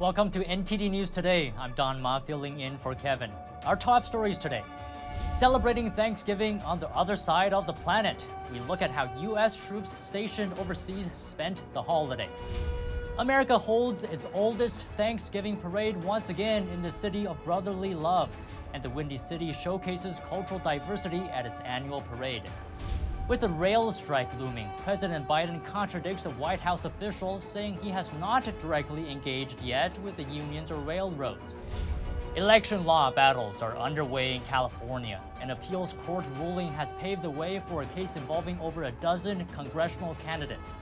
Welcome to NTD News Today. I'm Don Ma, filling in for Kevin. Our top stories today. Celebrating Thanksgiving on the other side of the planet. We look at how U.S. troops stationed overseas spent the holiday. America holds its oldest Thanksgiving parade once again in the city of brotherly love, and the Windy City showcases cultural diversity at its annual parade. With the rail strike looming, President Biden contradicts a White House official saying he has not directly engaged yet with the unions or railroads. Election law battles are underway in California. An appeals court ruling has paved the way for a case involving over a dozen congressional candidates.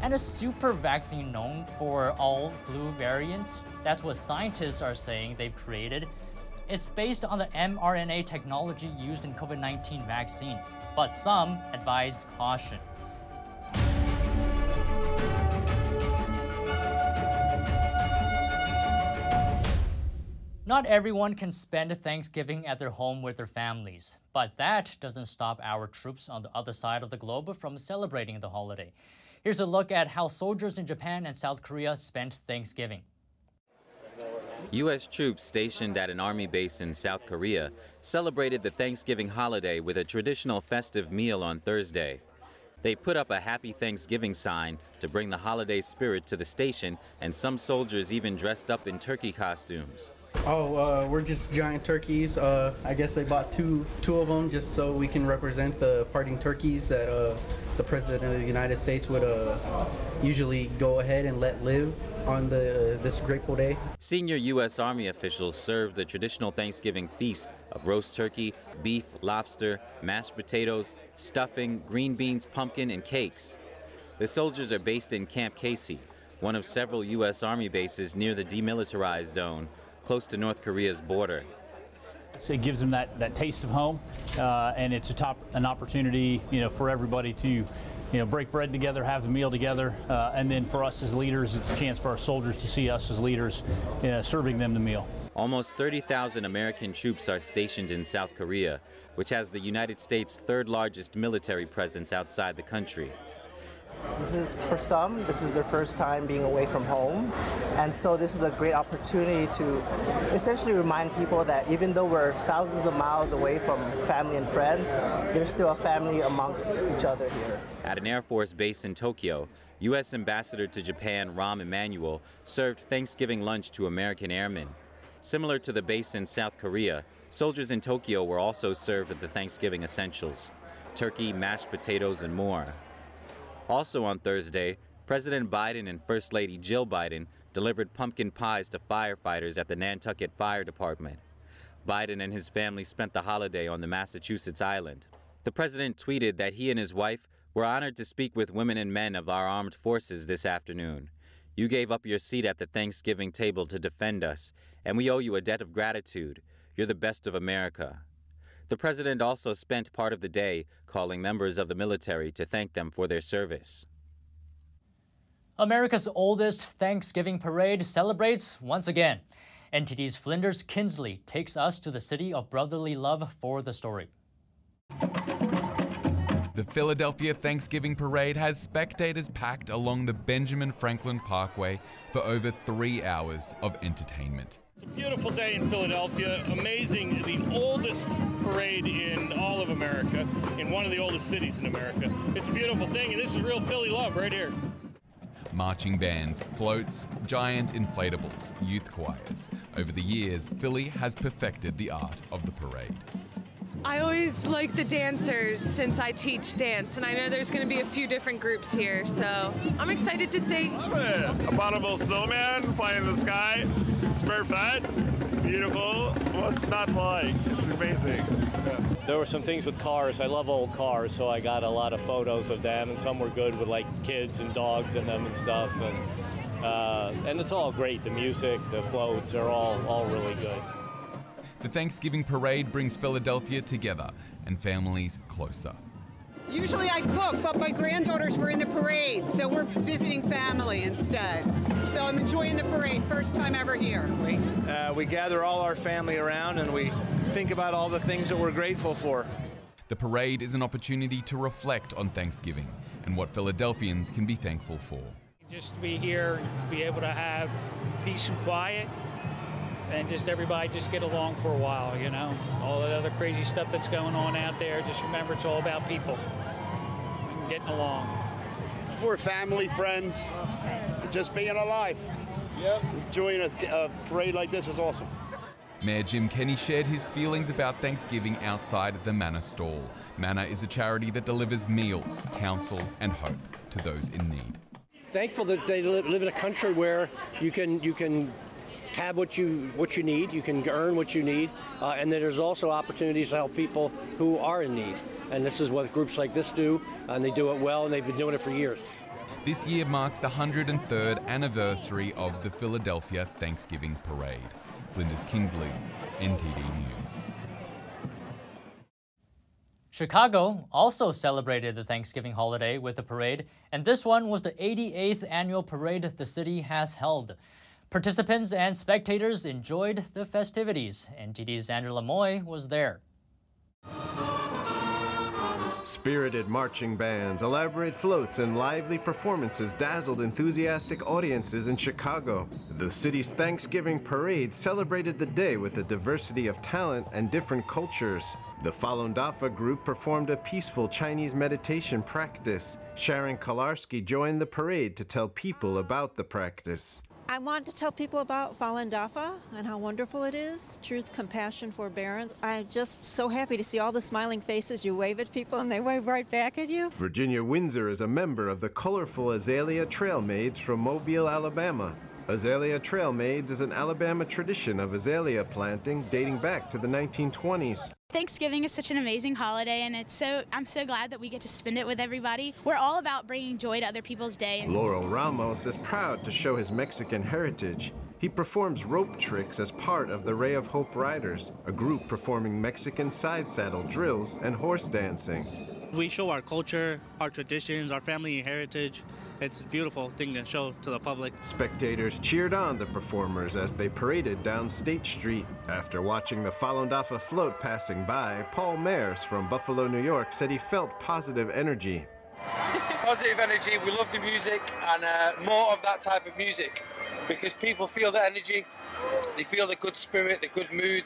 And a super vaccine known for all flu variants. That's what scientists are saying they've created. It's based on the mRNA technology used in COVID-19 vaccines, but some advise caution. Not everyone can spend Thanksgiving at their home with their families, but that doesn't stop our troops on the other side of the globe from celebrating the holiday. Here's a look at how soldiers in Japan and South Korea spent Thanksgiving. U.S. troops stationed at an army base in South Korea celebrated the Thanksgiving holiday with a traditional festive meal on Thursday. They put up a Happy Thanksgiving sign to bring the holiday spirit to the station, and some soldiers even dressed up in turkey costumes. We're just giant turkeys. I guess they bought two of them just so we can represent the parting turkeys that the President of the United States would usually go ahead and let live on this grateful day. Senior U.S. Army officials served the traditional Thanksgiving feast of roast turkey, beef, lobster, mashed potatoes, stuffing, green beans, pumpkin, and cakes. The soldiers are based in Camp Casey, one of several U.S. Army bases near the demilitarized zone, close to North Korea's border. So it gives them that taste of home, and it's an opportunity, for everybody to, break bread together, have the meal together, and then for us as leaders, it's a chance for our soldiers to see us as leaders, serving them the meal. Almost 30,000 American troops are stationed in South Korea, which has the United States' third largest military presence outside the country. This is their first time being away from home, and so this is a great opportunity to essentially remind people that even though we're thousands of miles away from family and friends, there's still a family amongst each other here. At an Air Force base in Tokyo, U.S. Ambassador to Japan Rahm Emanuel served Thanksgiving lunch to American airmen. Similar to the base in South Korea, soldiers in Tokyo were also served with the Thanksgiving essentials: turkey, mashed potatoes, and more. Also on Thursday, President Biden and First Lady Jill Biden delivered pumpkin pies to firefighters at the Nantucket Fire Department. Biden and his family spent the holiday on the Massachusetts island. The president tweeted that he and his wife were honored to speak with women and men of our armed forces this afternoon. You gave up your seat at the Thanksgiving table to defend us, and we owe you a debt of gratitude. You're the best of America. The president also spent part of the day calling members of the military to thank them for their service. America's oldest Thanksgiving parade celebrates once again. NTD's Flinders Kinsley takes us to the city of brotherly love for the story. The Philadelphia Thanksgiving Parade has spectators packed along the Benjamin Franklin Parkway for over 3 hours of entertainment. It's a beautiful day in Philadelphia, amazing, the oldest parade in all of America, in one of the oldest cities in America. It's a beautiful thing, and this is real Philly love right here. Marching bands, floats, giant inflatables, youth choirs. Over the years, Philly has perfected the art of the parade. I always like the dancers since I teach dance, and I know there's going to be a few different groups here, so I'm excited to see. Love it! Abominable Snowman flying in the sky. It's perfect. Beautiful. What's not like? It's amazing. Yeah. There were some things with cars. I love old cars, so I got a lot of photos of them, and some were good with like kids and dogs in them and stuff. And it's all great. The music, the floats are all really good. The Thanksgiving Parade brings Philadelphia together and families closer. Usually I cook, but my granddaughters were in the parade, so we're visiting family instead. So I'm enjoying the parade, first time ever here. We gather all our family around and we think about all the things that we're grateful for. The parade is an opportunity to reflect on Thanksgiving and what Philadelphians can be thankful for. Just to be here and be able to have peace and quiet and just everybody just get along for a while, you know. All that other crazy stuff that's going on out there, just remember it's all about people and getting along. We're family, friends, just being alive. Yep. Enjoying a parade like this is awesome. Mayor Jim Kenney shared his feelings about Thanksgiving outside the Manna stall. Manna is a charity that delivers meals, counsel and hope to those in need. Thankful that they live in a country where you can have what you need, you can earn what you need, and that there's also opportunities to help people who are in need. And this is what groups like this do, and they do it well, and they've been doing it for years. This year marks the 103rd anniversary of the Philadelphia Thanksgiving Parade. Flinders Kinsley, NTD News. Chicago also celebrated the Thanksgiving holiday with a parade, and this one was the 88th annual parade the city has held. Participants and spectators enjoyed the festivities. NTD's Andrew Lemoy was there. Spirited marching bands, elaborate floats, and lively performances dazzled enthusiastic audiences in Chicago. The city's Thanksgiving parade celebrated the day with a diversity of talent and different cultures. The Falun Dafa group performed a peaceful Chinese meditation practice. Sharon Kolarski joined the parade to tell people about the practice. I want to tell people about Falun Dafa and how wonderful it is. Truth, compassion, forbearance. I'm just so happy to see all the smiling faces. You wave at people and they wave right back at you. Virginia Windsor is a member of the colorful Azalea Trail Maids from Mobile, Alabama. Azalea Trail Maids is an Alabama tradition of azalea planting dating back to the 1920s. Thanksgiving is such an amazing holiday, and I'm so glad that we get to spend it with everybody. We're all about bringing joy to other people's day. Laurel Ramos is proud to show his Mexican heritage. He performs rope tricks as part of the Ray of Hope Riders, a group performing Mexican side saddle drills and horse dancing. We show our culture, our traditions, our family heritage. It's a beautiful thing to show to the public. Spectators cheered on the performers as they paraded down State Street. After watching the Falun Dafa float passing by, Paul Mayers from Buffalo, New York said he felt positive energy. Positive energy, we love the music, and more of that type of music, because people feel the energy, they feel the good spirit, the good mood,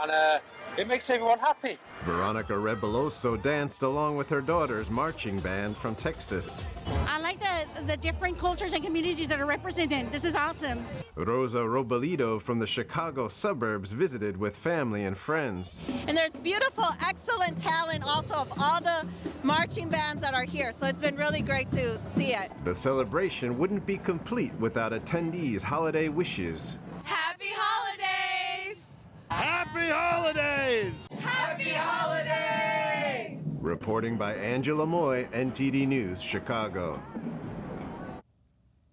and it makes everyone happy. Veronica Rebeloso danced along with her daughter's marching band from Texas. I like the different cultures and communities that are represented. This is awesome. Rosa Robledo from the Chicago suburbs visited with family and friends. And there's beautiful, excellent talent also of all the marching bands that are here, so it's been really great to see it. The celebration wouldn't be complete without attendees' holiday wishes. Happy holidays! Happy holidays! Happy holidays! Reporting by Angel Lemoy, NTD News, Chicago.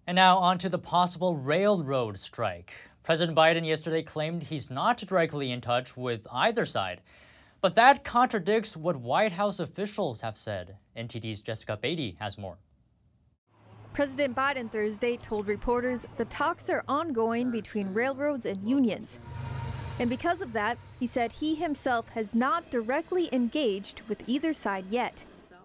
And now on to the possible railroad strike. President Biden yesterday claimed he's not directly in touch with either side. But that contradicts what White House officials have said. NTD's Jessica Beatty has more. President Biden Thursday told reporters the talks are ongoing between railroads and unions. And because of that, he said he himself has not directly engaged with either side yet.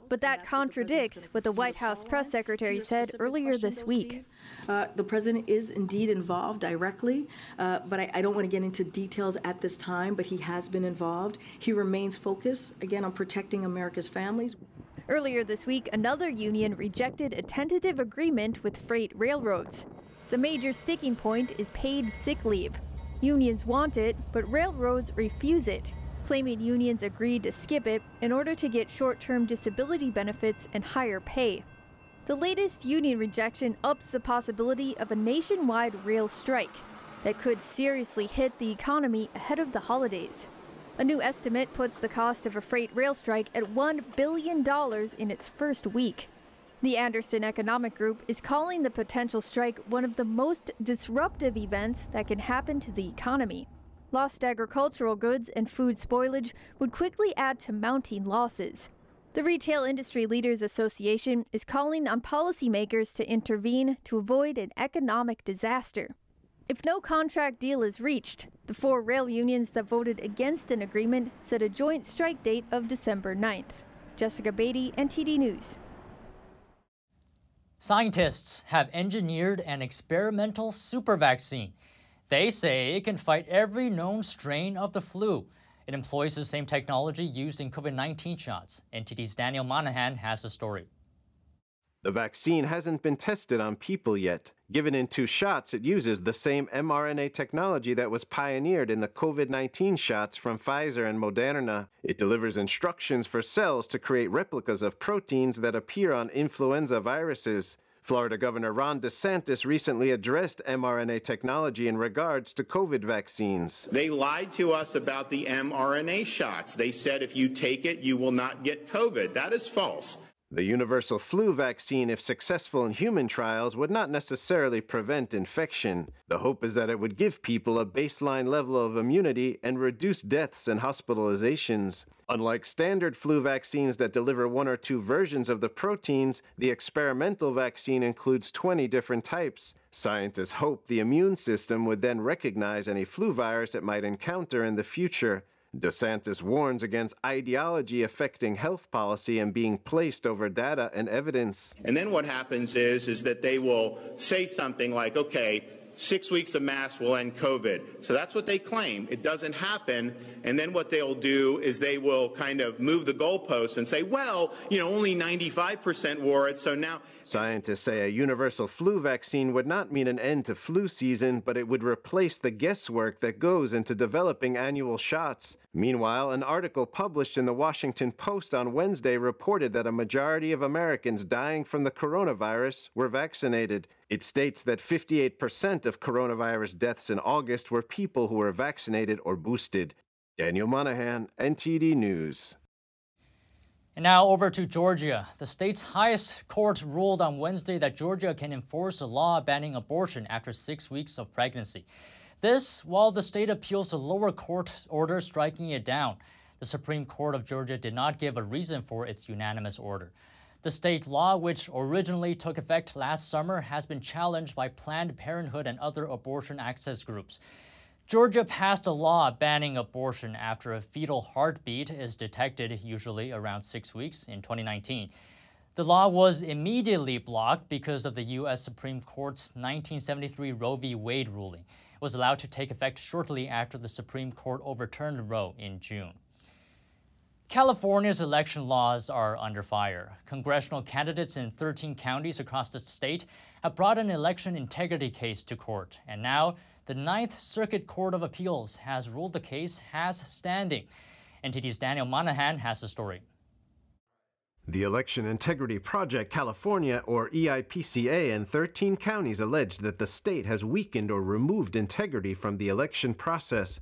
But that contradicts what the White House press secretary said earlier this week. The president is indeed involved directly, but I don't want to get into details at this time, but he has been involved. He remains focused, again, on protecting America's families. Earlier this week, another union rejected a tentative agreement with freight railroads. The major sticking point is paid sick leave. Unions want it, but railroads refuse it, claiming unions agreed to skip it in order to get short-term disability benefits and higher pay. The latest union rejection ups the possibility of a nationwide rail strike that could seriously hit the economy ahead of the holidays. A new estimate puts the cost of a freight rail strike at $1 billion in its first week. The Anderson Economic Group is calling the potential strike one of the most disruptive events that can happen to the economy. Lost agricultural goods and food spoilage would quickly add to mounting losses. The Retail Industry Leaders Association is calling on policymakers to intervene to avoid an economic disaster. If no contract deal is reached, the four rail unions that voted against an agreement set a joint strike date of December 9th. Jessica Beatty, NTD News. Scientists have engineered an experimental super vaccine. They say it can fight every known strain of the flu. It employs the same technology used in COVID-19 shots. NTD's Daniel Monahan has the story. The vaccine hasn't been tested on people yet. Given in 2 shots, it uses the same mRNA technology that was pioneered in the COVID-19 shots from Pfizer and Moderna. It delivers instructions for cells to create replicas of proteins that appear on influenza viruses. Florida Governor Ron DeSantis recently addressed mRNA technology in regards to COVID vaccines. They lied to us about the mRNA shots. They said if you take it, you will not get COVID. That is false. The universal flu vaccine, if successful in human trials, would not necessarily prevent infection. The hope is that it would give people a baseline level of immunity and reduce deaths and hospitalizations. Unlike standard flu vaccines that deliver 1 or 2 versions of the proteins, the experimental vaccine includes 20 different types. Scientists hope the immune system would then recognize any flu virus it might encounter in the future. DeSantis warns against ideology affecting health policy and being placed over data and evidence. And then what happens is that they will say something like, okay, 6 weeks of masks will end COVID. So that's what they claim. It doesn't happen. And then what they'll do is they will kind of move the goalposts and say, well, only 95% wore it, so now... Scientists say a universal flu vaccine would not mean an end to flu season, but it would replace the guesswork that goes into developing annual shots. Meanwhile, an article published in the Washington Post on Wednesday reported that a majority of Americans dying from the coronavirus were vaccinated. It states that 58% of coronavirus deaths in August were people who were vaccinated or boosted. Daniel Monahan, NTD News. And now over to Georgia. The state's highest court ruled on Wednesday that Georgia can enforce a law banning abortion after 6 weeks of pregnancy. This, while the state appeals the lower court's order striking it down. The Supreme Court of Georgia did not give a reason for its unanimous order. The state law, which originally took effect last summer, has been challenged by Planned Parenthood and other abortion access groups. Georgia passed a law banning abortion after a fetal heartbeat is detected, usually around 6 weeks, in 2019. The law was immediately blocked because of the U.S. Supreme Court's 1973 Roe v. Wade ruling. It was allowed to take effect shortly after the Supreme Court overturned Roe in June. California's election laws are under fire. Congressional candidates in 13 counties across the state have brought an election integrity case to court. And now, the 9th Circuit Court of Appeals has ruled the case has standing. NTD's Daniel Monahan has the story. The Election Integrity Project California, or EIPCA, and 13 counties alleged that the state has weakened or removed integrity from the election process.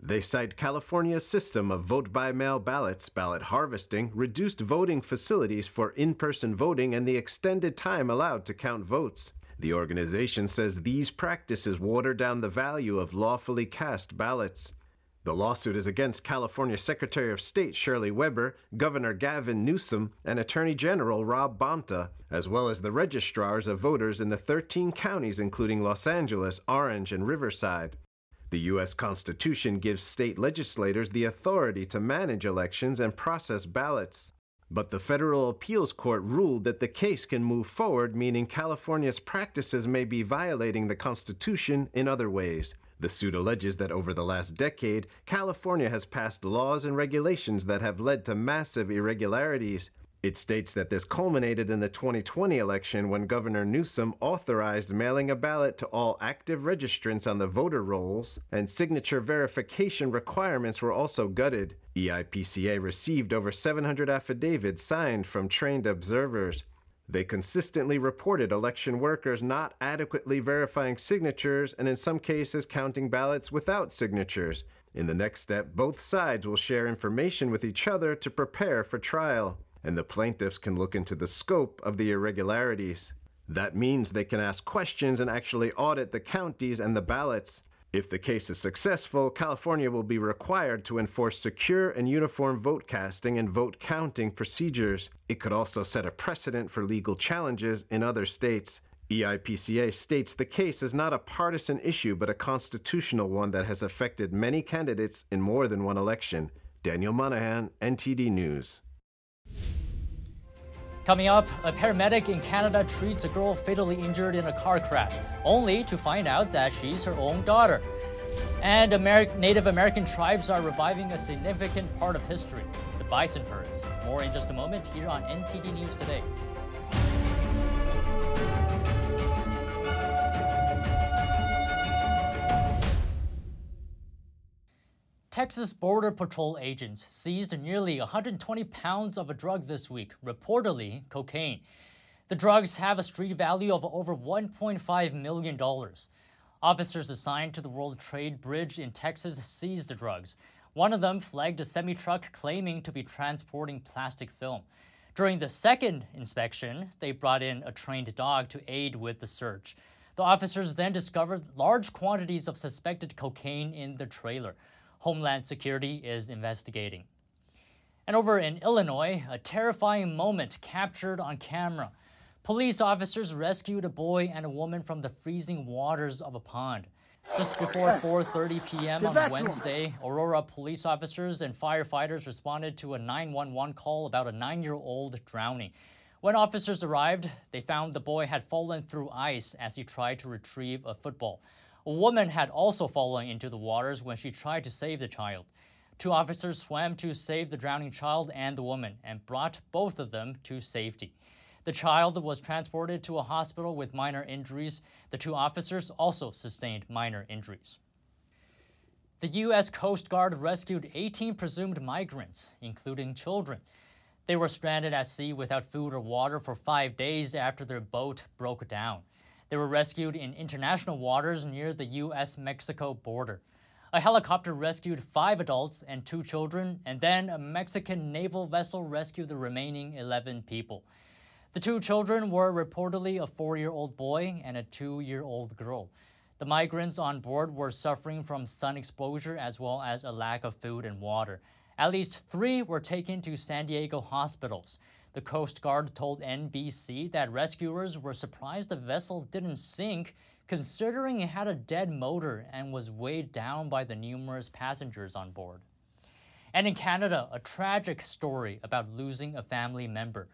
They cite California's system of vote-by-mail ballots, ballot harvesting, reduced voting facilities for in-person voting, and the extended time allowed to count votes. The organization says these practices water down the value of lawfully cast ballots. The lawsuit is against California Secretary of State Shirley Weber, Governor Gavin Newsom, and Attorney General Rob Bonta, as well as the registrars of voters in the 13 counties including Los Angeles, Orange, and Riverside. The U.S. Constitution gives state legislators the authority to manage elections and process ballots. But the Federal Appeals Court ruled that the case can move forward, meaning California's practices may be violating the Constitution in other ways. The suit alleges that over the last decade, California has passed laws and regulations that have led to massive irregularities. It states that this culminated in the 2020 election when Governor Newsom authorized mailing a ballot to all active registrants on the voter rolls, and signature verification requirements were also gutted. EIPCA received over 700 affidavits signed from trained observers. They consistently reported election workers not adequately verifying signatures and in some cases counting ballots without signatures. In the next step, both sides will share information with each other to prepare for trial, and the plaintiffs can look into the scope of the irregularities. That means they can ask questions and actually audit the counties and the ballots. If the case is successful, California will be required to enforce secure and uniform vote casting and vote counting procedures. It could also set a precedent for legal challenges in other states. EIPCA states the case is not a partisan issue, but a constitutional one that has affected many candidates in more than one election. Daniel Monahan, NTD News. Coming up, a paramedic in Canada treats a girl fatally injured in a car crash, only to find out that she's her own daughter. And Native American tribes are reviving a significant part of history, the bison herds. More in just a moment here on NTD News Today. Texas Border Patrol agents seized nearly 120 pounds of a drug this week, reportedly cocaine. The drugs have a street value of over $1.5 million. Officers assigned to the World Trade Bridge in Texas seized the drugs. One of them flagged a semi-truck claiming to be transporting plastic film. During the second inspection, they brought in a trained dog to aid with the search. The officers then discovered large quantities of suspected cocaine in the trailer. Homeland Security is investigating. And over in Illinois, a terrifying moment captured on camera. Police officers rescued a boy and a woman from the freezing waters of a pond. Just before 4:30 p.m. on Wednesday, Aurora police officers and firefighters responded to a 911 call about a 9-year-old drowning. When officers arrived, they found the boy had fallen through ice as he tried to retrieve a football. A woman had also fallen into the waters when she tried to save the child. Two officers swam to save the drowning child and the woman and brought both of them to safety. The child was transported to a hospital with minor injuries. The two officers also sustained minor injuries. The U.S. Coast Guard rescued 18 presumed migrants, including children. They were stranded at sea without food or water for 5 days after their boat broke down. They were rescued in international waters near the U.S.-Mexico border. A helicopter rescued 5 adults and 2 children, and then a Mexican naval vessel rescued the remaining 11 people. The 2 children were reportedly a 4-year-old boy and a 2-year-old girl. The migrants on board were suffering from sun exposure as well as a lack of food and water. At least 3 were taken to San Diego hospitals. The Coast Guard told NBC that rescuers were surprised the vessel didn't sink, considering it had a dead motor and was weighed down by the numerous passengers on board. And in Canada, a tragic story about losing a family member.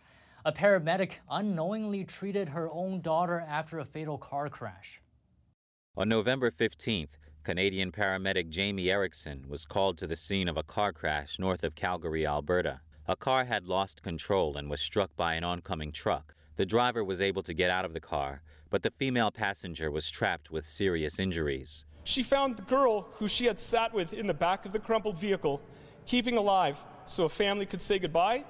A paramedic unknowingly treated her own daughter after a fatal car crash. On November 15th, Canadian paramedic Jamie Erickson was called to the scene of a car crash north of Calgary, Alberta. A car had lost control and was struck by an oncoming truck. The driver was able to get out of the car, but the female passenger was trapped with serious injuries. She found the girl who she had sat with in the back of the crumpled vehicle, keeping alive so a family could say goodbye,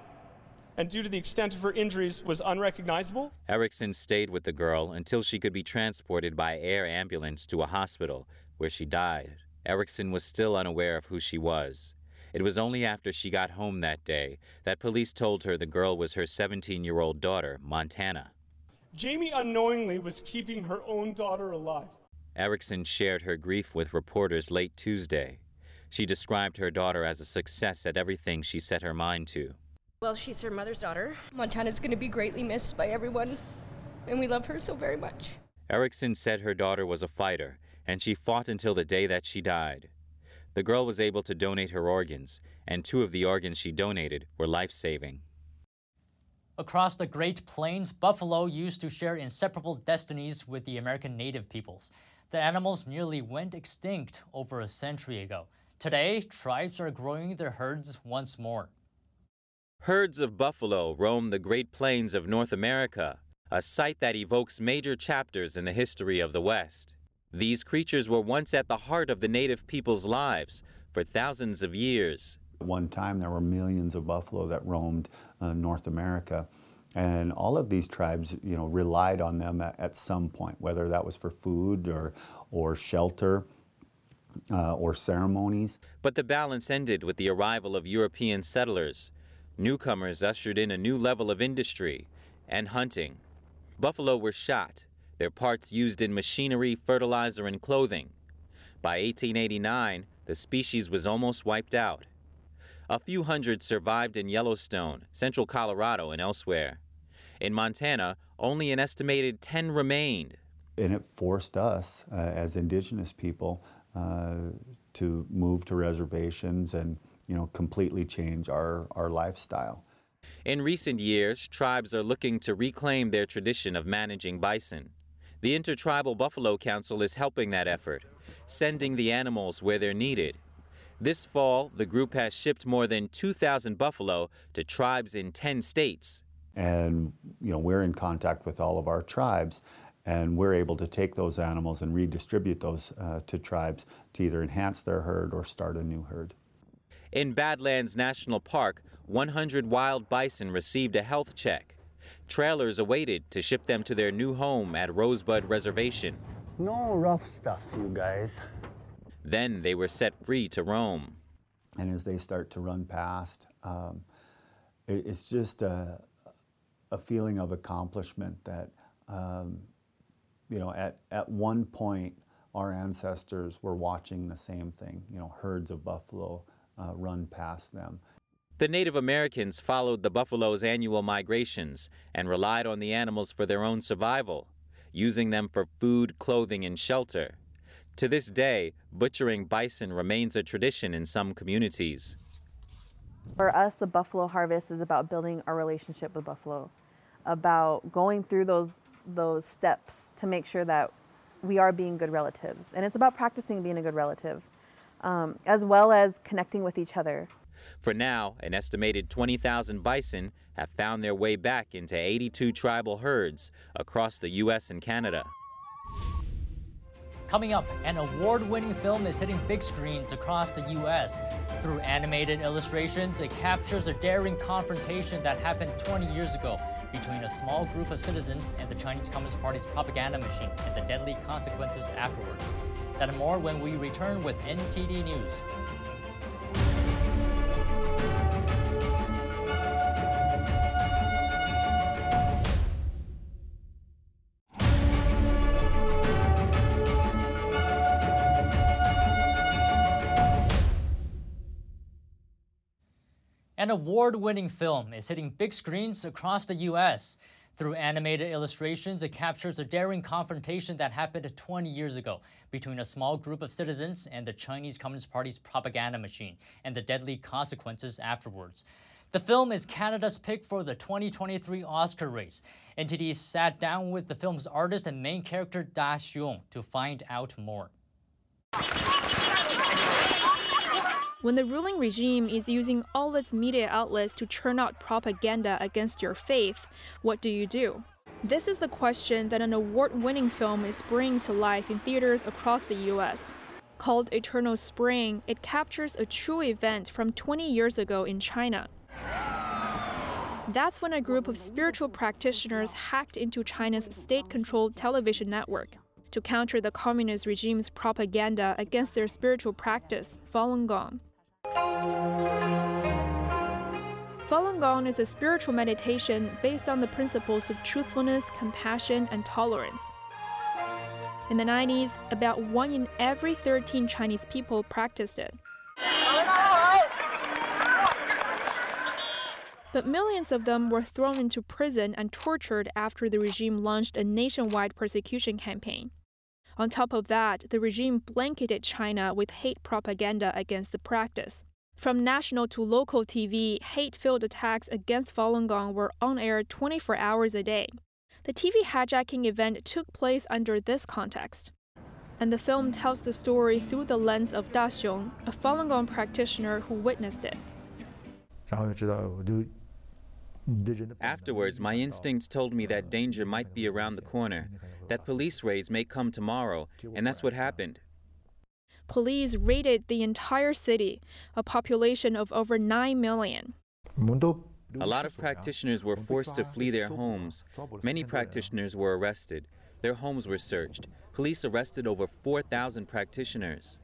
and due to the extent of her injuries was unrecognizable. Erickson stayed with the girl until she could be transported by air ambulance to a hospital, where she died. Erickson was still unaware of who she was. It was only after she got home that day that police told her the girl was her 17-year-old daughter, Montana. Jamie unknowingly was keeping her own daughter alive. Erickson shared her grief with reporters late Tuesday. She described her daughter as a success at everything she set her mind to. Well, she's her mother's daughter. Montana's going to be greatly missed by everyone, and we love her so very much. Erickson said her daughter was a fighter, and she fought until the day that she died. The girl was able to donate her organs, and 2 of the organs she donated were life-saving. Across the Great Plains, buffalo used to share inseparable destinies with the American Native peoples. The animals nearly went extinct over a century ago. Today, tribes are growing their herds once more. Herds of buffalo roam the Great Plains of North America, a sight that evokes major chapters in the history of the West. These creatures were once at the heart of the native people's lives for thousands of years. At one time, there were millions of buffalo that roamed North America, and all of these tribes, relied on them at some point, whether that was for food or shelter or ceremonies. But the balance ended with the arrival of European settlers. Newcomers ushered in a new level of industry and hunting. Buffalo were shot, their parts used in machinery, fertilizer, and clothing. By 1889, the species was almost wiped out. A few hundred survived in Yellowstone, central Colorado, and elsewhere. In Montana, only an estimated 10 remained. And it forced us, as indigenous people, to move to reservations and, completely change our lifestyle. In recent years, tribes are looking to reclaim their tradition of managing bison. The Intertribal Buffalo Council is helping that effort, sending the animals where they're needed. This fall, the group has shipped more than 2,000 buffalo to tribes in 10 states. And, you know, we're in contact with all of our tribes, and we're able to take those animals and redistribute those to tribes to either enhance their herd or start a new herd. In Badlands National Park, 100 wild bison received a health check. Trailers awaited to ship them to their new home at Rosebud Reservation. No rough stuff, you guys. Then they were set free to roam. And as they start to run past, it's just a feeling of accomplishment that, you know, at one point our ancestors were watching the same thing, you know, herds of buffalo run past them. The Native Americans followed the buffalo's annual migrations and relied on the animals for their own survival, using them for food, clothing, and shelter. To this day, butchering bison remains a tradition in some communities. For us, the buffalo harvest is about building our relationship with buffalo, about going through those steps to make sure that we are being good relatives. And it's about practicing being a good relative, as well as connecting with each other. For now, an estimated 20,000 bison have found their way back into 82 tribal herds across the U.S. and Canada. Coming up, an award-winning film is hitting big screens across the U.S. Through animated illustrations, it captures a daring confrontation that happened 20 years ago between a small group of citizens and the Chinese Communist Party's propaganda machine and the deadly consequences afterwards. That and more when we return with NTD News. An award-winning film is hitting big screens across the U.S. Through animated illustrations, it captures a daring confrontation that happened 20 years ago between a small group of citizens and the Chinese Communist Party's propaganda machine and the deadly consequences afterwards. The film is Canada's pick for the 2023 Oscar race. NTD sat down with the film's artist and main character Da Xiong to find out more. When the ruling regime is using all its media outlets to churn out propaganda against your faith, what do you do? This is the question that an award-winning film is bringing to life in theaters across the U.S. Called Eternal Spring, it captures a true event from 20 years ago in China. That's when a group of spiritual practitioners hacked into China's state-controlled television network to counter the communist regime's propaganda against their spiritual practice, Falun Gong. Falun Gong is a spiritual meditation based on the principles of truthfulness, compassion, and tolerance. In the 90s, about 1 in every 13 Chinese people practiced it. But millions of them were thrown into prison and tortured after the regime launched a nationwide persecution campaign. On top of that, the regime blanketed China with hate propaganda against the practice. From national to local TV, hate-filled attacks against Falun Gong were on air 24 hours a day. The TV hijacking event took place under this context. And the film tells the story through the lens of Da Xiong, a Falun Gong practitioner who witnessed it. Afterwards, my instinct told me that danger might be around the corner, that police raids may come tomorrow, and that's what happened. Police raided the entire city, a population of over 9 million. A lot of practitioners were forced to flee their homes. Many practitioners were arrested. Their homes were searched. Police arrested over 4,000 practitioners.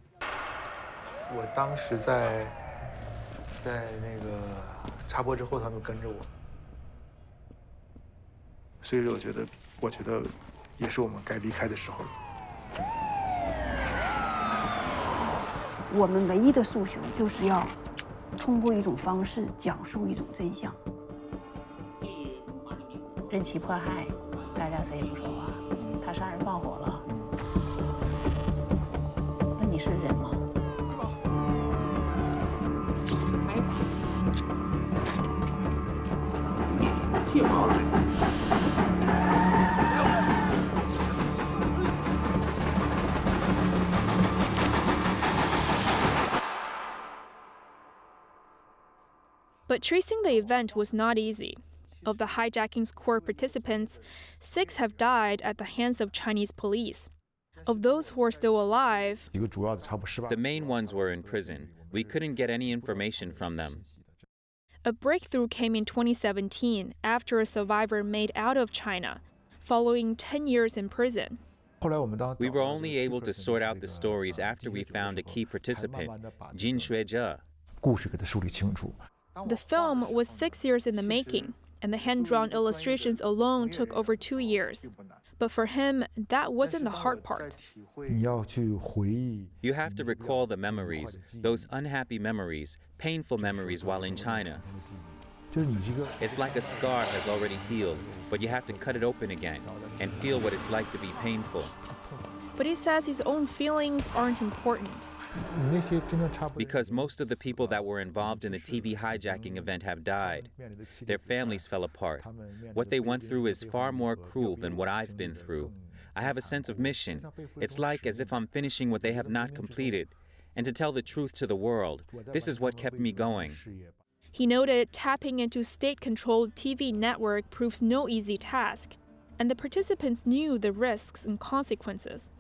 people. But tracing the event was not easy. Of the hijacking's core participants, 6 have died at the hands of Chinese police. Of those who are still alive, the main ones were in prison. We couldn't get any information from them. A breakthrough came in 2017 after a survivor made out of China, following 10 years in prison. We were only able to sort out the stories after we found a key participant, Jin Shuizhe. The film was 6 years in the making, and the hand-drawn illustrations alone took over 2 years. But for him, that wasn't the hard part. You have to recall the memories, those unhappy memories, painful memories while in China. It's like a scar has already healed, but you have to cut it open again and feel what it's like to be painful. But he says his own feelings aren't important, because most of the people that were involved in the TV hijacking event have died. Their families fell apart. What they went through is far more cruel than what I've been through. I have a sense of mission. It's like as if I'm finishing what they have not completed. And to tell the truth to the world, this is what kept me going. He noted tapping into state-controlled TV network proves no easy task, and the participants knew the risks and consequences.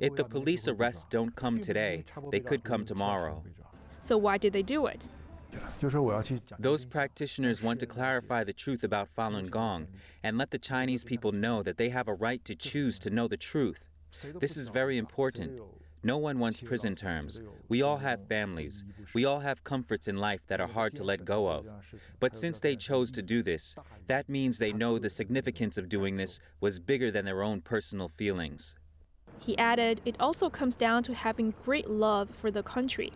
If the police arrests don't come today, they could come tomorrow. So why did they do it? Those practitioners want to clarify the truth about Falun Gong and let the Chinese people know that they have a right to choose to know the truth. This is very important. No one wants prison terms. We all have families. We all have comforts in life that are hard to let go of. But since they chose to do this, that means they know the significance of doing this was bigger than their own personal feelings. He added, it also comes down to having great love for the country.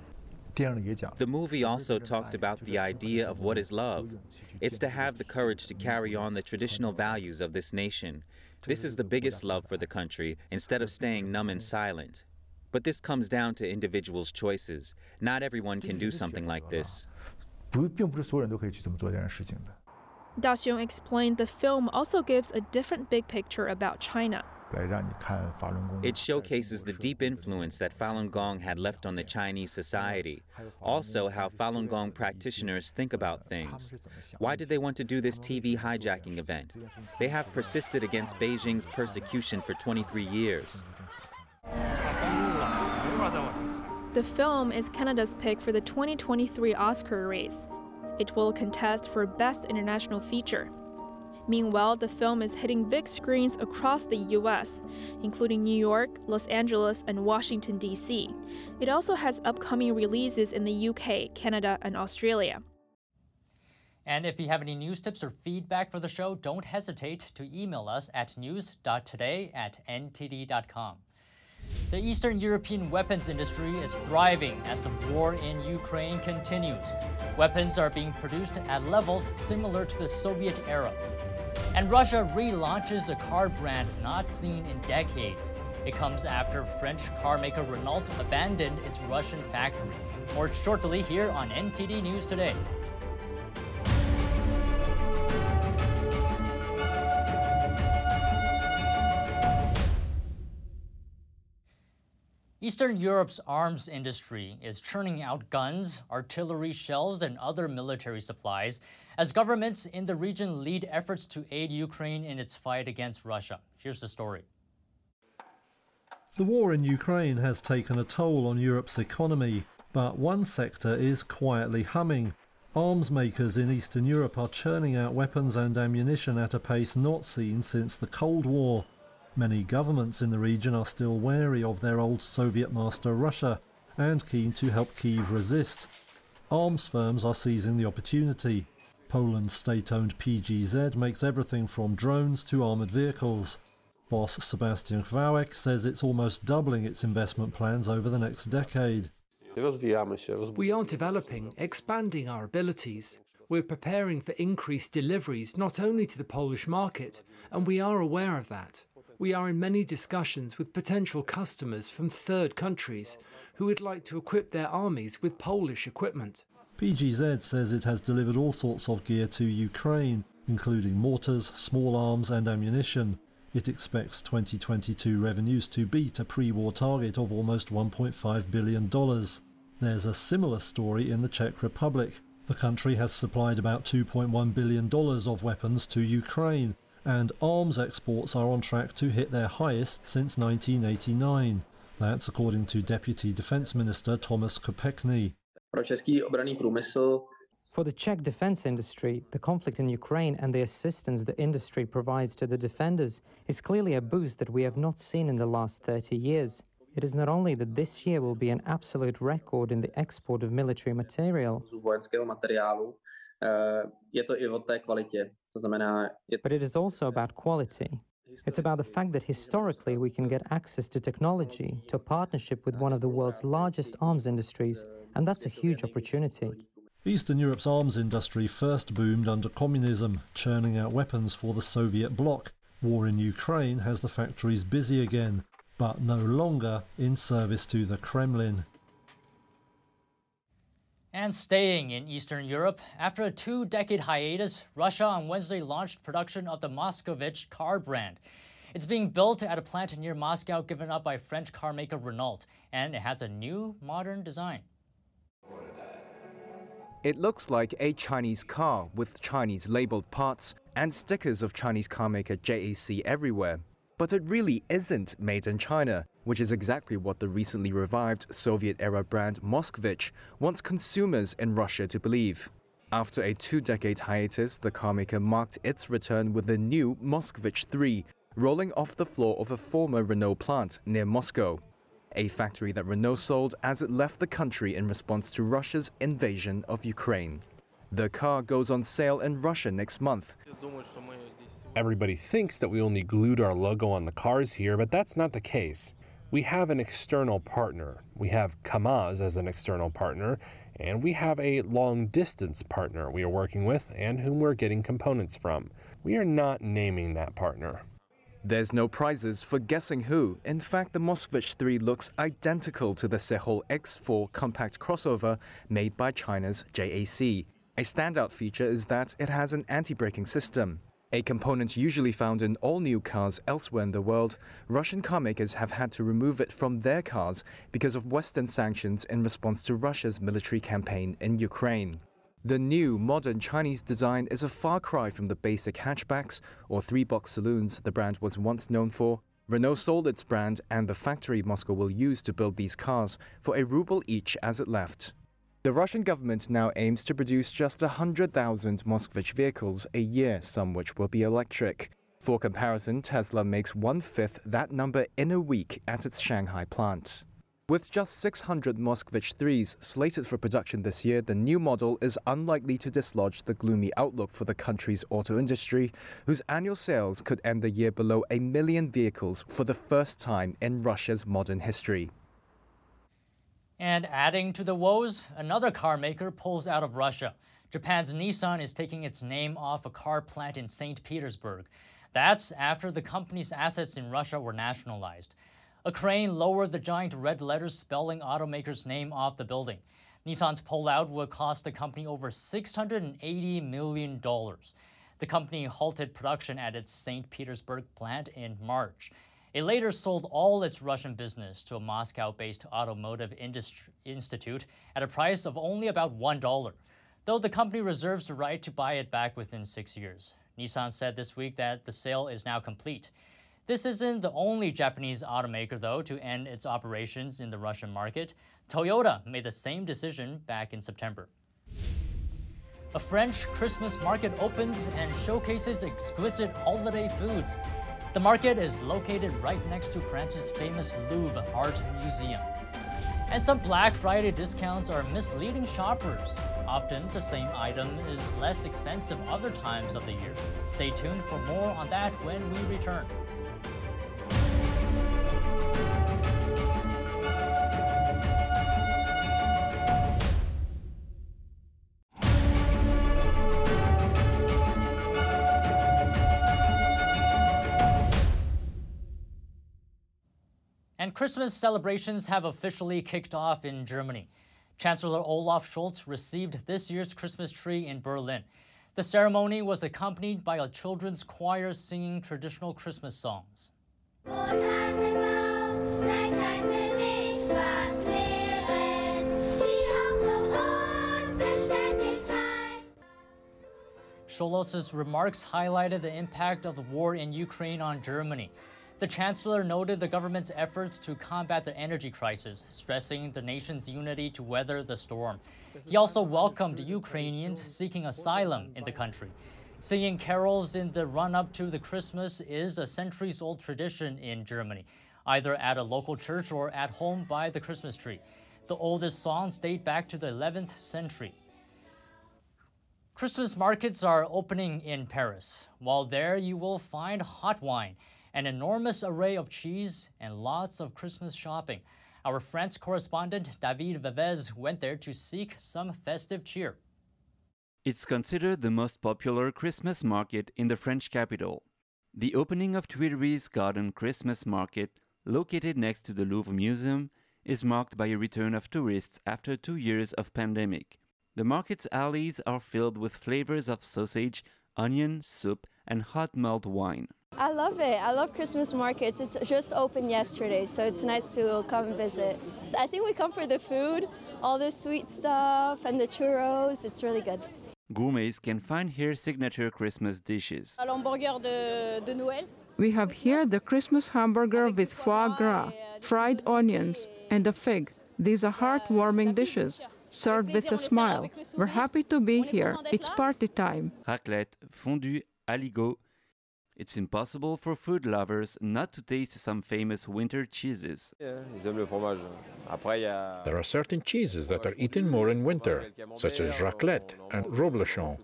The movie also talked about the idea of what is love. It's to have the courage to carry on the traditional values of this nation. This is the biggest love for the country, instead of staying numb and silent. But this comes down to individuals' choices. Not everyone can do something like this. Da Xiong explained the film also gives a different big picture about China. It showcases the deep influence that Falun Gong had left on the Chinese society. Also, how Falun Gong practitioners think about things. Why did they want to do this TV hijacking event? They have persisted against Beijing's persecution for 23 years. The film is Canada's pick for the 2023 Oscar race. It will contest for Best International Feature. Meanwhile, the film is hitting big screens across the U.S., including New York, Los Angeles, and Washington, D.C. It also has upcoming releases in the U.K., Canada, and Australia. And if you have any news tips or feedback for the show, don't hesitate to email us at news.today@ntd.com. The Eastern European weapons industry is thriving as the war in Ukraine continues. Weapons are being produced at levels similar to the Soviet era. And Russia relaunches a car brand not seen in decades. It comes after French car maker Renault abandoned its Russian factory. More shortly here on NTD News Today. Eastern Europe's arms industry is churning out guns, artillery shells, and other military supplies as governments in the region lead efforts to aid Ukraine in its fight against Russia. Here's the story. The war in Ukraine has taken a toll on Europe's economy, but one sector is quietly humming. Arms makers in Eastern Europe are churning out weapons and ammunition at a pace not seen since the Cold War. Many governments in the region are still wary of their old Soviet master Russia and keen to help Kyiv resist. Arms firms are seizing the opportunity. Poland's state-owned PGZ makes everything from drones to armoured vehicles. Boss Sebastian Chwałek says it's almost doubling its investment plans over the next decade. We are developing, expanding our abilities. We're preparing for increased deliveries not only to the Polish market, and we are aware of that. We are in many discussions with potential customers from third countries who would like to equip their armies with Polish equipment. PGZ says it has delivered all sorts of gear to Ukraine, including mortars, small arms and ammunition. It expects 2022 revenues to beat a pre-war target of almost $1.5 billion. There's a similar story in the Czech Republic. The country has supplied about $2.1 billion of weapons to Ukraine, and arms exports are on track to hit their highest since 1989. That's according to Deputy Defence Minister Thomas Kopechny. For the Czech defence industry, the conflict in Ukraine and the assistance the industry provides to the defenders is clearly a boost that we have not seen in the last 30 years. It is not only that this year will be an absolute record in the export of military material, but it is also about quality. It's about the fact that historically we can get access to technology, to a partnership with one of the world's largest arms industries, and that's a huge opportunity. Eastern Europe's arms industry first boomed under communism, churning out weapons for the Soviet bloc. War in Ukraine has the factories busy again, but no longer in service to the Kremlin. And staying in Eastern Europe, after a two-decade hiatus, Russia on Wednesday launched production of the Moskvich car brand. It's being built at a plant near Moscow given up by French car maker Renault, and it has a new, modern design. It looks like a Chinese car with Chinese-labeled parts and stickers of Chinese car maker JAC everywhere. But it really isn't made in China, which is exactly what the recently revived Soviet-era brand Moskvich wants consumers in Russia to believe. After a two-decade hiatus, the carmaker marked its return with the new Moskvich 3, rolling off the floor of a former Renault plant near Moscow, a factory that Renault sold as it left the country in response to Russia's invasion of Ukraine. The car goes on sale in Russia next month. Everybody thinks that we only glued our logo on the cars here, but that's not the case. We have an external partner. We have Kamaz as an external partner, and we have a long-distance partner we are working with and whom we're getting components from. We are not naming that partner. There's no prizes for guessing who. In fact, the Moskvich 3 looks identical to the Sehol X4 compact crossover made by China's JAC. A standout feature is that it has an anti-braking system, a component usually found in all new cars elsewhere in the world. Russian carmakers have had to remove it from their cars because of Western sanctions in response to Russia's military campaign in Ukraine. The new, modern Chinese design is a far cry from the basic hatchbacks or three-box saloons the brand was once known for. Renault sold its brand and the factory Moscow will use to build these cars for $1 each as it left. The Russian government now aims to produce just 100,000 Moskvich vehicles a year, some which will be electric. For comparison, Tesla makes one-fifth that number in a week at its Shanghai plant. With just 600 Moskvich 3s slated for production this year, the new model is unlikely to dislodge the gloomy outlook for the country's auto industry, whose annual sales could end the year below 1 million vehicles for the first time in Russia's modern history. And adding to the woes, another car maker pulls out of Russia. Japan's Nissan is taking its name off a car plant in St. Petersburg. That's after the company's assets in Russia were nationalized. A crane lowered the giant red letters spelling automaker's name off the building. Nissan's pullout would cost the company over $680 million. The company halted production at its St. Petersburg plant in March. It later sold all its Russian business to a Moscow-based automotive institute at a price of only about $1, though the company reserves the right to buy it back within 6 years. Nissan said this week that the sale is now complete. This isn't the only Japanese automaker, though, to end its operations in the Russian market. Toyota made the same decision back in September. A French Christmas market opens and showcases exquisite holiday foods. The market is located right next to France's famous Louvre Art Museum. And some Black Friday discounts are misleading shoppers. Often the same item is less expensive other times of the year. Stay tuned for more on that when we return. And Christmas celebrations have officially kicked off in Germany. Chancellor Olaf Scholz received this year's Christmas tree in Berlin. The ceremony was accompanied by a children's choir singing traditional Christmas songs. Scholotz's remarks highlighted the impact of the war in Ukraine on Germany. The chancellor noted the government's efforts to combat the energy crisis, stressing the nation's unity to weather the storm. He also welcomed Ukrainians seeking asylum in the country. Singing carols in the run-up to the Christmas is a centuries-old tradition in Germany, either at a local church or at home by the Christmas tree. The oldest songs date back to the 11th century. Christmas markets are opening in Paris. While there, you will find hot wine, an enormous array of cheese, and lots of Christmas shopping. Our France correspondent David Vevez went there to seek some festive cheer. It's considered the most popular Christmas market in the French capital. The opening of Tuileries Garden Christmas Market, located next to the Louvre Museum, is marked by a return of tourists after 2 years of pandemic. The market's alleys are filled with flavors of sausage, onion, soup, and hot melt wine. I love it. I love Christmas markets. It's just opened yesterday, so it's nice to come visit. I think we come for the food, all the sweet stuff, and the churros. It's really good. Gourmets can find here signature Christmas dishes. We have here the Christmas hamburger with foie gras, fried onions, and a fig. These are heartwarming dishes, served with a smile. We're happy to be here. It's party time. Raclette, fondue, aligot. It's impossible for food lovers not to taste some famous winter cheeses. There are certain cheeses that are eaten more in winter, such as raclette and reblochon.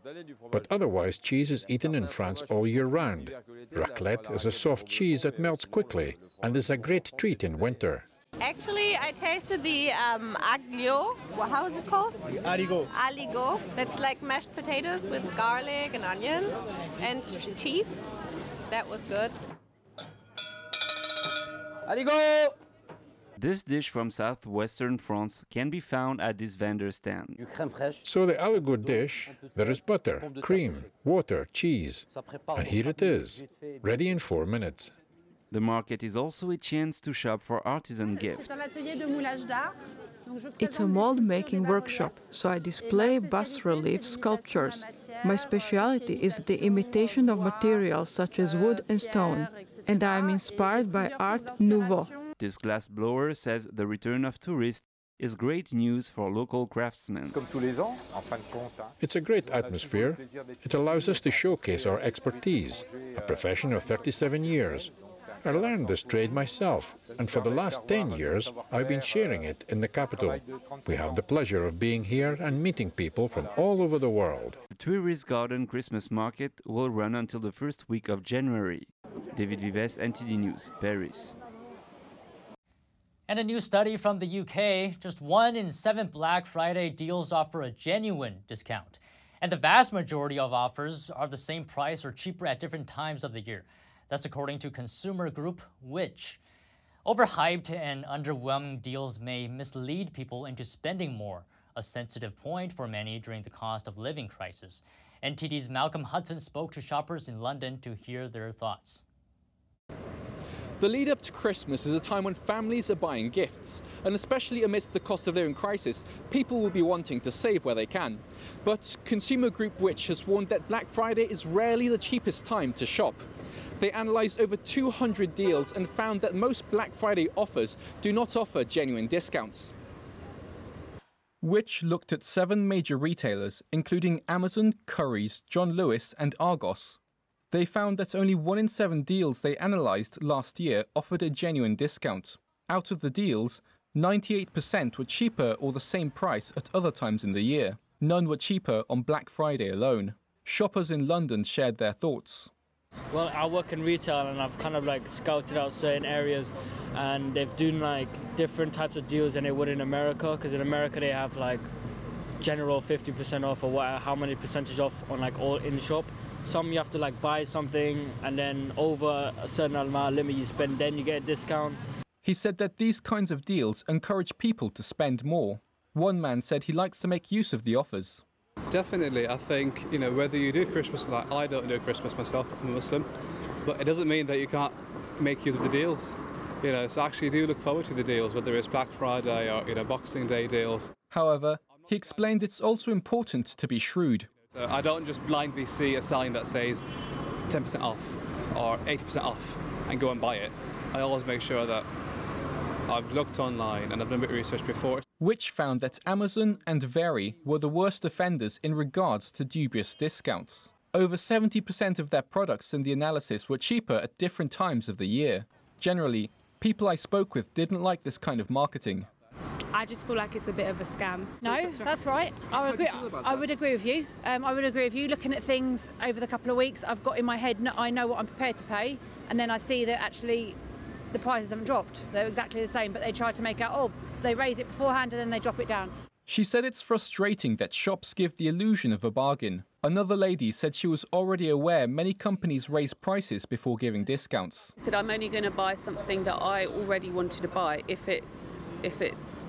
But otherwise, cheese is eaten in France all year round. Raclette is a soft cheese that melts quickly and is a great treat in winter. Actually, I tasted the aglio. How is it called? Aligot. Aligot. That's like mashed potatoes with garlic and onions and cheese. That was good. Aligot! This dish from southwestern France can be found at this vendor stand. So the aligot dish, there is butter, cream, water, cheese. And here it is, ready in 4 minutes. The market is also a chance to shop for artisan gifts. It's a mold-making workshop, so I display bas-relief sculptures. My specialty is the imitation of materials such as wood and stone, and I am inspired by Art Nouveau. This glass blower says the return of tourists is great news for local craftsmen. It's a great atmosphere. It allows us to showcase our expertise, a profession of 37 years. I learned this trade myself, and for the last 10 years, I've been sharing it in the capital. We have the pleasure of being here and meeting people from all over the world. The Tuileries Garden Christmas Market will run until the first week of January. David Vives, NTD News, Paris. And a new study from the UK, just 1 in 7 Black Friday deals offer a genuine discount. And the vast majority of offers are the same price or cheaper at different times of the year. That's according to consumer group Which. Overhyped and underwhelming deals may mislead people into spending more, a sensitive point for many during the cost of living crisis. NTD's Malcolm Hudson spoke to shoppers in London to hear their thoughts. The lead up to Christmas is a time when families are buying gifts, and especially amidst the cost of living crisis, people will be wanting to save where they can. But consumer group Which has warned that Black Friday is rarely the cheapest time to shop. They analysed over 200 deals and found that most Black Friday offers do not offer genuine discounts. Which looked at 7 major retailers, including Amazon, Currys, John Lewis and Argos. They found that only 1 in 7 deals they analysed last year offered a genuine discount. Out of the deals, 98% were cheaper or the same price at other times in the year. None were cheaper on Black Friday alone. Shoppers in London shared their thoughts. Well, I work in retail and I've kind of like scouted out certain areas, and they've done like different types of deals than they would in America, because in America they have like general 50% off or what, how many percentage off on like all in shop. Some you have to like buy something and then over a certain amount of limit you spend, then you get a discount. He said that these kinds of deals encourage people to spend more. One man said he likes to make use of the offers. Definitely. I think, you know, whether you do Christmas, like I don't do Christmas myself, I'm a Muslim, but it doesn't mean that you can't make use of the deals. You know, so actually do look forward to the deals, whether it's Black Friday or, you know, Boxing Day deals. However, he explained it's also important to be shrewd. So I don't just blindly see a sign that says 10% off or 80% off and go and buy it. I always make sure that I've looked online and I've done a bit of research before. Which found that Amazon and Very were the worst offenders in regards to dubious discounts. Over 70% of their products in the analysis were cheaper at different times of the year. Generally, people I spoke with didn't like this kind of marketing. I just feel like it's a bit of a scam. No, that's right. I would agree with you. I would agree with you. Looking at things over the couple of weeks, I've got in my head, I know what I'm prepared to pay, and then I see that actually the prices haven't dropped. They're exactly the same, but they try to make out, oh, they raise it beforehand and then they drop it down. She said it's frustrating that shops give the illusion of a bargain. Another lady said she was already aware many companies raise prices before giving discounts. I said, I'm only going to buy something that I already wanted to buy if it's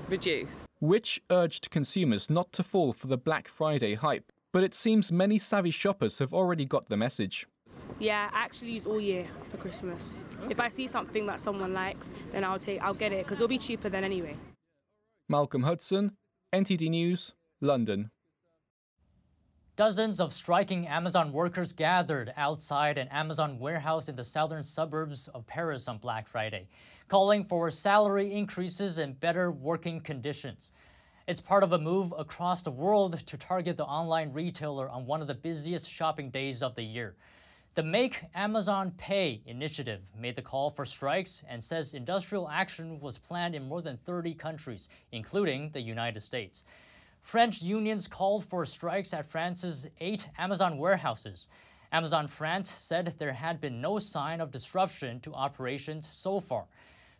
reduced. Which urged consumers not to fall for the Black Friday hype, but it seems many savvy shoppers have already got the message. Yeah, I actually use all year for Christmas. If I see something that someone likes, then I'll get it, because it'll be cheaper then anyway. Malcolm Hudson, NTD News, London. Dozens of striking Amazon workers gathered outside an Amazon warehouse in the southern suburbs of Paris on Black Friday, calling for salary increases and better working conditions. It's part of a move across the world to target the online retailer on one of the busiest shopping days of the year. The Make Amazon Pay initiative made the call for strikes and says industrial action was planned in more than 30 countries, including the United States. French unions called for strikes at France's 8 Amazon warehouses. Amazon France said there had been no sign of disruption to operations so far.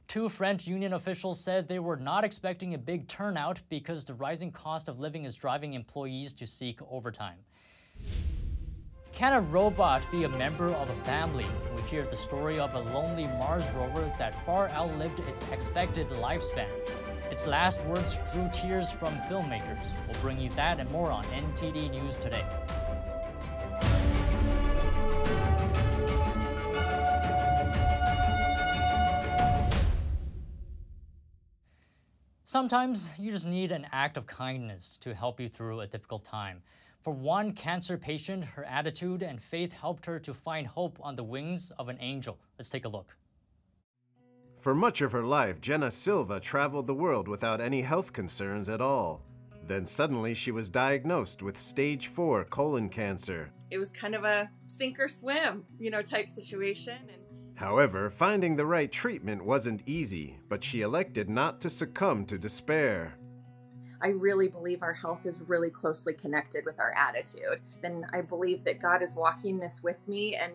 2 French union officials said they were not expecting a big turnout because the rising cost of living is driving employees to seek overtime. Can a robot be a member of a family? We hear the story of a lonely Mars rover that far outlived its expected lifespan. Its last words drew tears from filmmakers. We'll bring you that and more on NTD News today. Sometimes you just need an act of kindness to help you through a difficult time. For one cancer patient, her attitude and faith helped her to find hope on the wings of an angel. Let's take a look. For much of her life, Jenna Silva traveled the world without any health concerns at all. Then suddenly she was diagnosed with stage 4 colon cancer. It was kind of a sink or swim, you know, type situation. However, finding the right treatment wasn't easy, but she elected not to succumb to despair. I really believe our health is really closely connected with our attitude. And I believe that God is walking this with me, and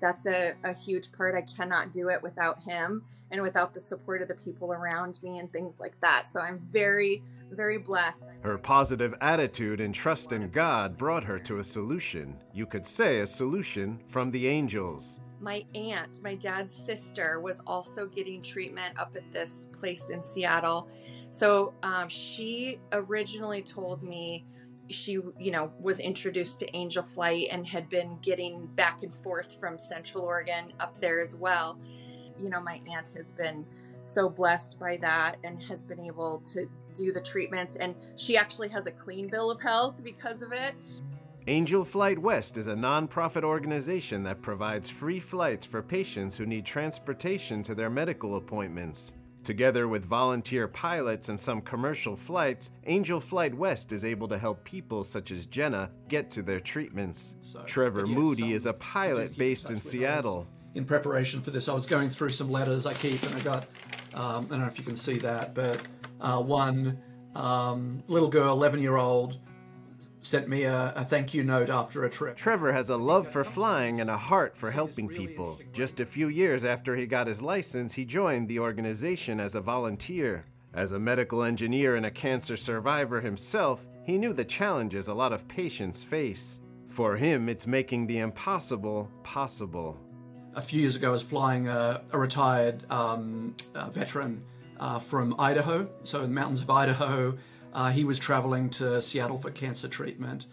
that's a huge part. I cannot do it without him and without the support of the people around me and things like that. So I'm very, very blessed. Her positive attitude and trust in God brought her to a solution. You could say a solution from the angels. My aunt, my dad's sister, was also getting treatment up at this place in Seattle. So she originally told me she, you know, was introduced to Angel Flight and had been getting back and forth from Central Oregon up there as well. You know, my aunt has been so blessed by that and has been able to do the treatments. And she actually has a clean bill of health because of it. Angel Flight West is a nonprofit organization that provides free flights for patients who need transportation to their medical appointments. Together with volunteer pilots and some commercial flights, Angel Flight West is able to help people such as Jenna get to their treatments. Trevor Moody is a pilot based in Seattle. In preparation for this, I was going through some letters I keep, and I got, I don't know if you can see that, but one little girl, 11-year-old, sent me a thank you note after a trip. Trevor has a love for flying and a heart for helping people. Just a few years after he got his license, he joined the organization as a volunteer. As a medical engineer and a cancer survivor himself, he knew the challenges a lot of patients face. For him, it's making the impossible possible. A few years ago, I was flying a retired veteran from Idaho, so in the mountains of Idaho. He was traveling to Seattle for cancer treatment.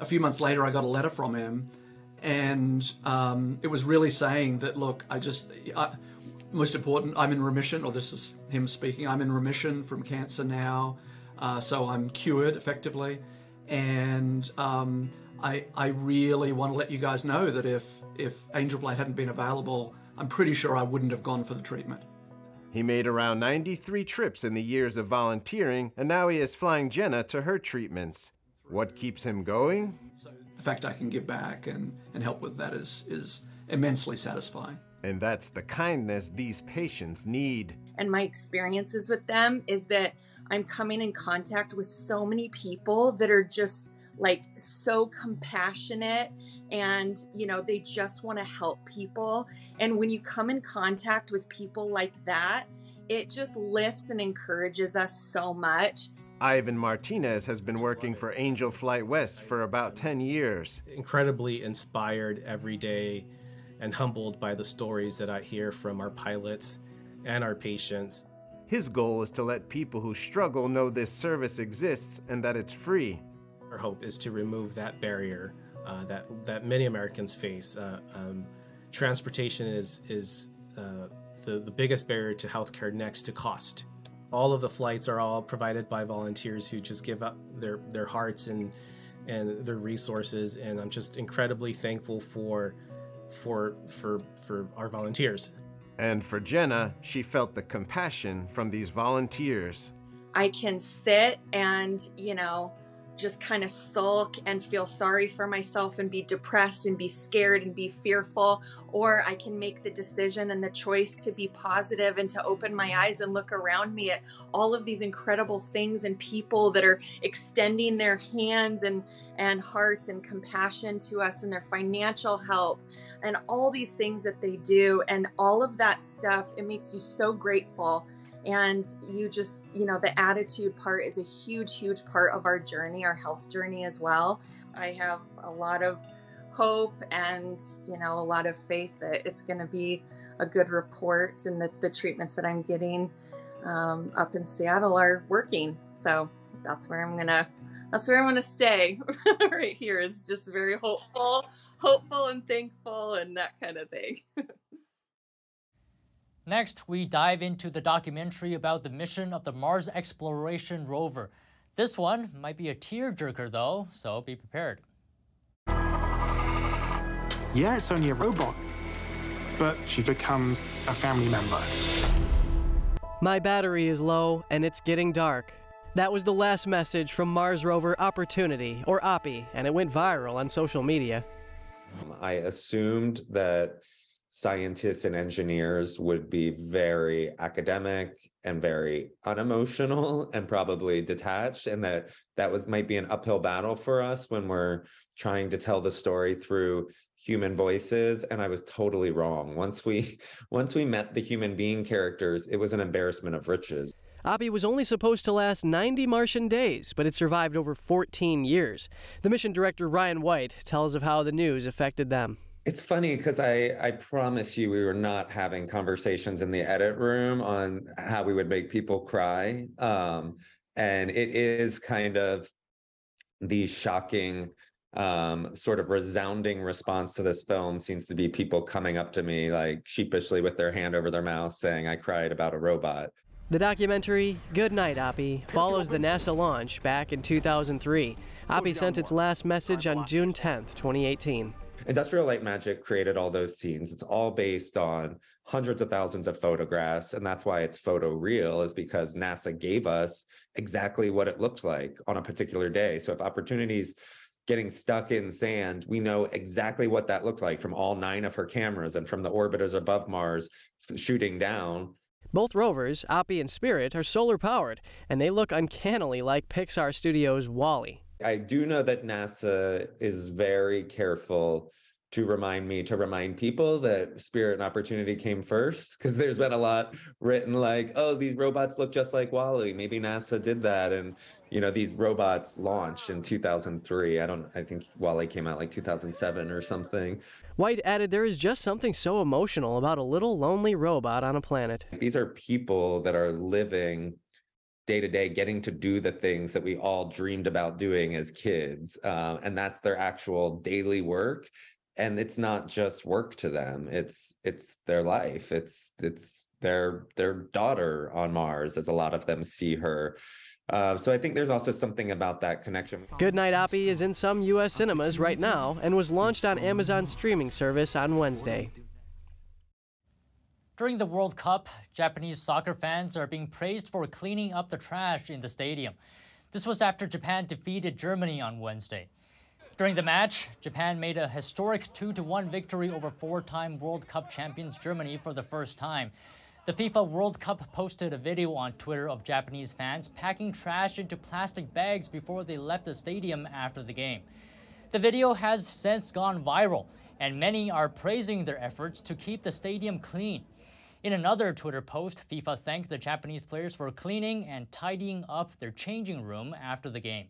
a few months later, I got a letter from him, and it was really saying that, look, most important, I'm in remission, or this is him speaking, I'm in remission from cancer now, so I'm cured effectively, and I really want to let you guys know that if Angel Flight hadn't been available, I'm pretty sure I wouldn't have gone for the treatment. He made around 93 trips in the years of volunteering, and now he is flying Jenna to her treatments. What keeps him going? So the fact I can give back and help with that is immensely satisfying. And that's the kindness these patients need. And my experiences with them is that I'm coming in contact with so many people that are just like so compassionate, and you know, they just want to help people. And when you come in contact with people like that, it just lifts and encourages us so much. Ivan Martinez has been working for Angel Flight West for about 10 years. Incredibly inspired every day and humbled by the stories that I hear from our pilots and our patients. His goal is to let people who struggle know this service exists and that it's free. Our hope is to remove that barrier that many Americans face. Transportation is the biggest barrier to healthcare next to cost. All of the flights are all provided by volunteers who just give up their hearts and their resources, and I'm just incredibly thankful for our volunteers. And for Jenna, she felt the compassion from these volunteers. I can sit and, you know, just kind of sulk and feel sorry for myself and be depressed and be scared and be fearful, or I can make the decision and the choice to be positive and to open my eyes and look around me at all of these incredible things and people that are extending their hands and hearts and compassion to us, and their financial help and all these things that they do, and all of that stuff. It makes you so grateful. And you just, you know, the attitude part is a huge, huge part of our journey, our health journey as well. I have a lot of hope and, you know, a lot of faith that it's going to be a good report, and that the treatments that I'm getting up in Seattle are working. So that's where I'm going to stay right here, is just very hopeful and thankful and that kind of thing. Next, we dive into the documentary about the mission of the Mars Exploration Rover. This one might be a tearjerker, though, so be prepared. Yeah, it's only a robot, but she becomes a family member. My battery is low, and it's getting dark. That was the last message from Mars rover Opportunity, or Oppie, and it went viral on social media. I assumed that scientists and engineers would be very academic and very unemotional and probably detached, and that might be an uphill battle for us when we're trying to tell the story through human voices. And I was totally wrong. Once we met the human being characters, it was an embarrassment of riches. Oppie was only supposed to last 90 Martian days, but it survived over 14 years. The mission director, Ryan White, tells of how the news affected them. It's funny because I promise you we were not having conversations in the edit room on how we would make people cry. And it is kind of the shocking sort of resounding response to this film seems to be people coming up to me like sheepishly with their hand over their mouth saying, "I cried about a robot." The documentary Good Night Oppie follows the NASA launch back in 2003. Oppie sent its last message on June 10th, 2018. Industrial Light Magic created all those scenes. It's all based on hundreds of thousands of photographs, and that's why it's photoreal, is because NASA gave us exactly what it looked like on a particular day. So if Opportunity's getting stuck in sand, we know exactly what that looked like from all 9 of her cameras and from the orbiters above Mars shooting down. Both rovers, Oppie and Spirit, are solar-powered, and they look uncannily like Pixar Studios' WALL-E. I do know that NASA is very careful to remind me, to remind people that Spirit and Opportunity came first, because there's been a lot written like, oh, these robots look just like WALL-E. Maybe NASA did that. And, you know, these robots launched in 2003. I think WALL-E came out like 2007 or something. White added, there is just something so emotional about a little lonely robot on a planet. These are people that are living day to day, getting to do the things that we all dreamed about doing as kids. And that's their actual daily work. And it's not just work to them. It's their life. It's their daughter on Mars, as a lot of them see her. So I think there's also something about that connection. Good Night Oppie is in some U.S. cinemas right now and was launched on Amazon's streaming service on Wednesday. During the World Cup, Japanese soccer fans are being praised for cleaning up the trash in the stadium. This was after Japan defeated Germany on Wednesday. During the match, Japan made a historic 2-1 victory over four-time World Cup champions Germany for the first time. The FIFA World Cup posted a video on Twitter of Japanese fans packing trash into plastic bags before they left the stadium after the game. The video has since gone viral, and many are praising their efforts to keep the stadium clean. In another Twitter post, FIFA thanked the Japanese players for cleaning and tidying up their changing room after the game.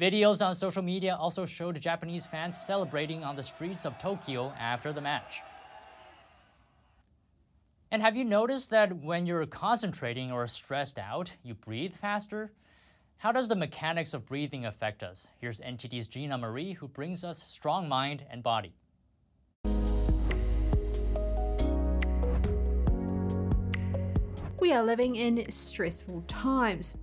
Videos on social media also showed Japanese fans celebrating on the streets of Tokyo after the match. And have you noticed that when you're concentrating or stressed out, you breathe faster? How does the mechanics of breathing affect us? Here's NTD's Gina Marie, who brings us Strong Mind and Body. We are living in stressful times.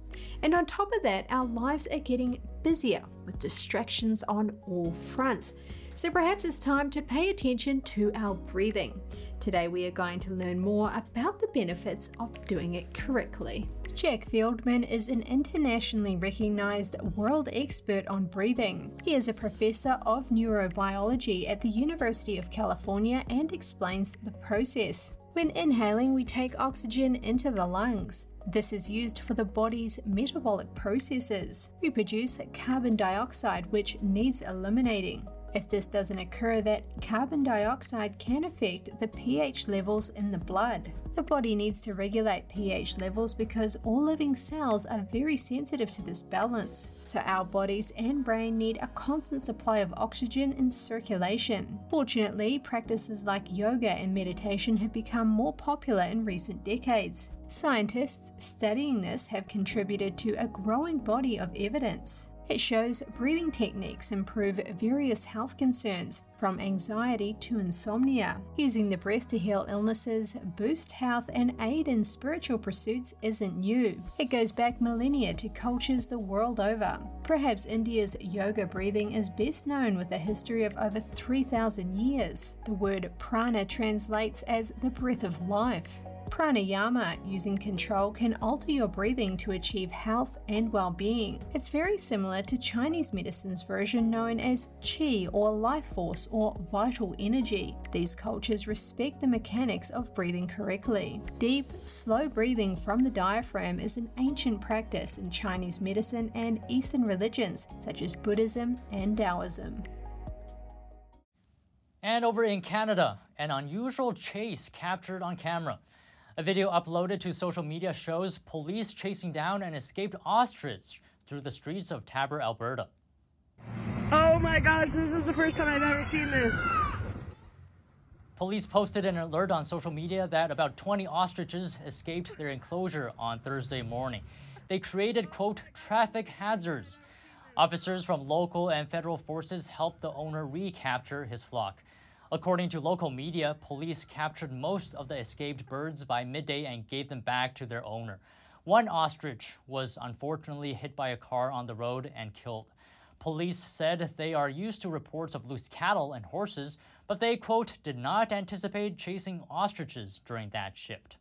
And on top of that, our lives are getting busier with distractions on all fronts. So perhaps it's time to pay attention to our breathing. Today we are going to learn more about the benefits of doing it correctly. Jack Feldman is an internationally recognized world expert on breathing. He is a professor of neurobiology at the University of California and explains the process. When inhaling, we take oxygen into the lungs. This is used for the body's metabolic processes. We produce carbon dioxide, which needs eliminating. If this doesn't occur, that carbon dioxide can affect the pH levels in the blood. The body needs to regulate pH levels because all living cells are very sensitive to this balance. So our bodies and brain need a constant supply of oxygen in circulation. Fortunately, practices like yoga and meditation have become more popular in recent decades. Scientists studying this have contributed to a growing body of evidence. It shows breathing techniques improve various health concerns, from anxiety to insomnia. Using the breath to heal illnesses, boost health, and aid in spiritual pursuits isn't new. It goes back millennia to cultures the world over. Perhaps India's yoga breathing is best known with a history of over 3,000 years. The word prana translates as the breath of life. Pranayama, using control, can alter your breathing to achieve health and well-being. It's very similar to Chinese medicine's version known as qi, or life force, or vital energy. These cultures respect the mechanics of breathing correctly. Deep, slow breathing from the diaphragm is an ancient practice in Chinese medicine and Eastern religions such as Buddhism and Taoism. And over in Canada, an unusual chase captured on camera. A video uploaded to social media shows police chasing down an escaped ostrich through the streets of Taber, Alberta. Oh my gosh, this is the first time I've ever seen this. Police posted an alert on social media that about 20 ostriches escaped their enclosure on Thursday morning. They created, quote, traffic hazards. Officers from local and federal forces helped the owner recapture his flock. According to local media, police captured most of the escaped birds by midday and gave them back to their owner. One ostrich was unfortunately hit by a car on the road and killed. Police said they are used to reports of loose cattle and horses, but they, quote, did not anticipate chasing ostriches during that shift.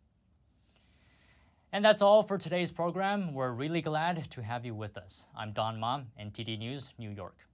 And that's all for today's program. We're really glad to have you with us. I'm Don Ma, NTD News, New York.